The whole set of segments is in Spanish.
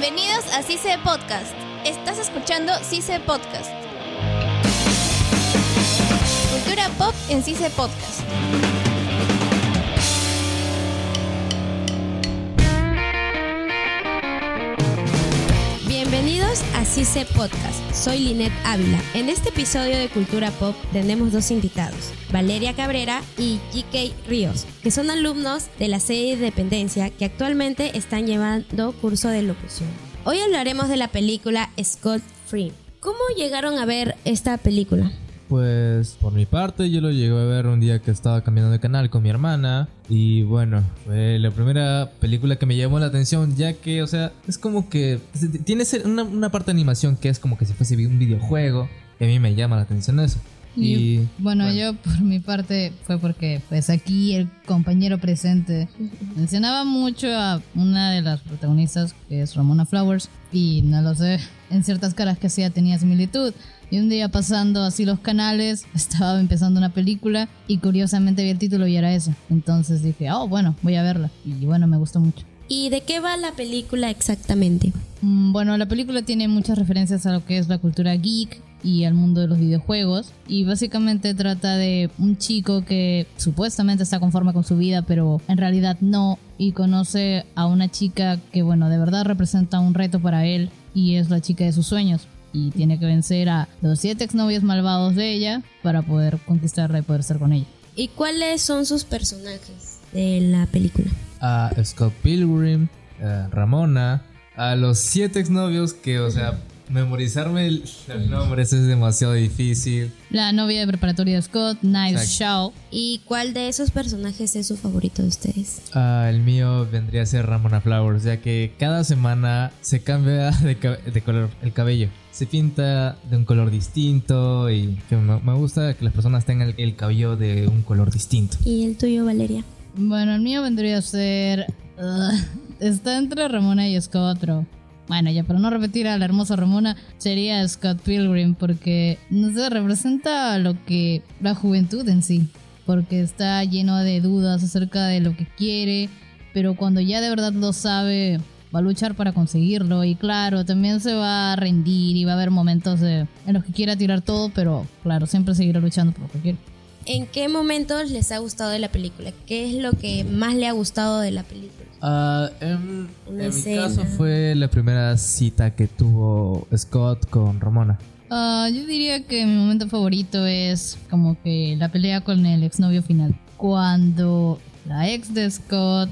Bienvenidos a SISE Podcast. Estás escuchando SISE Podcast. Cultura pop en SISE Podcast. Bienvenidos a SISE Podcast. Soy Linette Ávila. En este episodio de Cultura Pop tenemos dos invitados, Valeria Cabrera y GK Ríos, que son alumnos de la sede de Dependencia que actualmente están llevando curso de locución. Hoy hablaremos de la película Scott Free. ¿Cómo llegaron a ver esta película? Pues por mi parte yo lo llegué a ver un día que estaba cambiando de canal con mi hermana. Y bueno, fue la primera película que me llamó la atención, ya que, o sea, es como que tiene una parte de animación que es como que si fuese un videojuego, y a mí me llama la atención eso. Y bueno, yo por mi parte fue porque pues aquí el compañero presente mencionaba mucho a una de las protagonistas, que es Ramona Flowers, y no lo sé, en ciertas caras que hacía tenía similitud. Y un día pasando así los canales, estaba empezando una película y curiosamente vi el título y era eso. Entonces dije, oh bueno, voy a verla. Y bueno, me gustó mucho. ¿Y de qué va la película exactamente? Bueno, la película tiene muchas referencias a lo que es la cultura geek y al mundo de los videojuegos, y básicamente trata de un chico que supuestamente está conforme con su vida, pero en realidad no, y conoce a una chica que, bueno, de verdad representa un reto para él, y es la chica de sus sueños, y tiene que vencer a los 7 exnovios malvados de ella para poder conquistarla y poder estar con ella. ¿Y cuáles son sus personajes de la película? A Scott Pilgrim, a Ramona, a los 7 exnovios que, o sea... memorizarme los nombres es demasiado difícil. La novia de preparatoria de Scott, Knives Chau. ¿Y cuál de esos personajes es su favorito de ustedes? El mío vendría a ser Ramona Flowers, ya que cada semana se cambia de color el cabello. Se pinta de un color distinto y que me gusta que las personas tengan el cabello de un color distinto. ¿Y el tuyo, Valeria? Bueno, el mío vendría a ser... está entre Ramona y Scott, pero... bueno, ya para no repetir a la hermosa Ramona, sería Scott Pilgrim, porque no sé, representa lo que la juventud en sí, porque está lleno de dudas acerca de lo que quiere, pero cuando ya de verdad lo sabe, va a luchar para conseguirlo. Y claro, también se va a rendir y va a haber momentos en los que quiera tirar todo, pero claro, siempre seguirá luchando por lo que quiere. ¿En qué momentos les ha gustado de la película? ¿Qué es lo que más le ha gustado de la película? En mi caso fue la primera cita que tuvo Scott con Ramona. Yo diría que mi momento favorito es como que la pelea con el exnovio final. Cuando la ex de Scott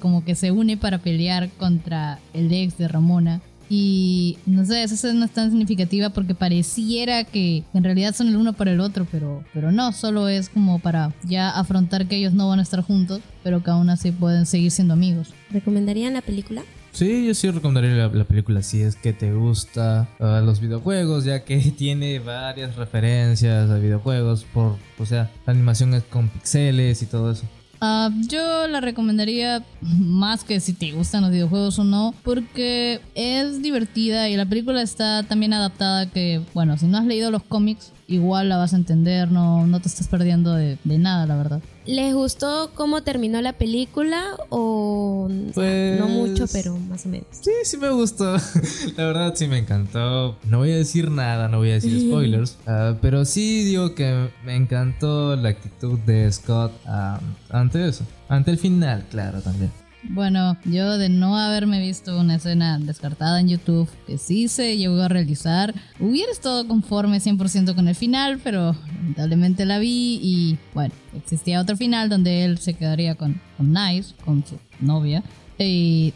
como que se une para pelear contra el ex de Ramona. Y no sé, esa escena es tan significativa porque pareciera que en realidad son el uno para el otro, pero no, solo es como para ya afrontar que ellos no van a estar juntos, pero que aún así pueden seguir siendo amigos. ¿Recomendarían la película? Sí, yo sí recomendaría la película si es que te gusta los videojuegos, ya que tiene varias referencias a videojuegos, o sea, la animación es con pixeles y todo eso. Yo la recomendaría más que si te gustan los videojuegos o no, porque es divertida y la película está también adaptada que, bueno, si no has leído los cómics, igual la vas a entender, no te estás perdiendo de nada, la verdad. ¿Les gustó cómo terminó la película? O pues, no mucho, pero más o menos. Sí me gustó, la verdad sí me encantó. No voy a decir nada, no voy a decir spoilers, pero sí digo que me encantó la actitud de Scott ante eso, ante el final, claro, también. Bueno, yo de no haberme visto una escena descartada en YouTube que sí se llegó a realizar, hubiera estado conforme 100% con el final, pero lamentablemente la vi y bueno, existía otro final donde él se quedaría con Nice, con su novia. Y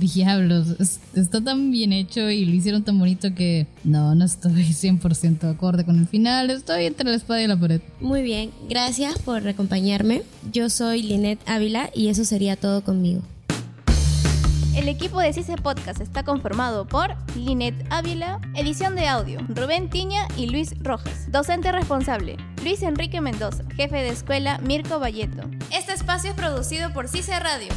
diablos, está tan bien hecho y lo hicieron tan bonito que no estoy 100% acorde con el final, estoy entre la espada y la pared. Muy bien, gracias por acompañarme. Yo soy Linette Ávila y eso sería todo conmigo. El equipo de SISE Podcast está conformado por Linette Ávila, edición de audio, Rubén Tiña y Luis Rojas, docente responsable, Luis Enrique Mendoza, jefe de escuela, Mirko Valleto. Este espacio es producido por SISE Radio.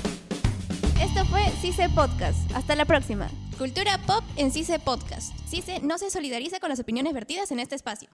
Esto fue SISE Podcast. Hasta la próxima. Cultura pop en SISE Podcast. SISE no se solidariza con las opiniones vertidas en este espacio.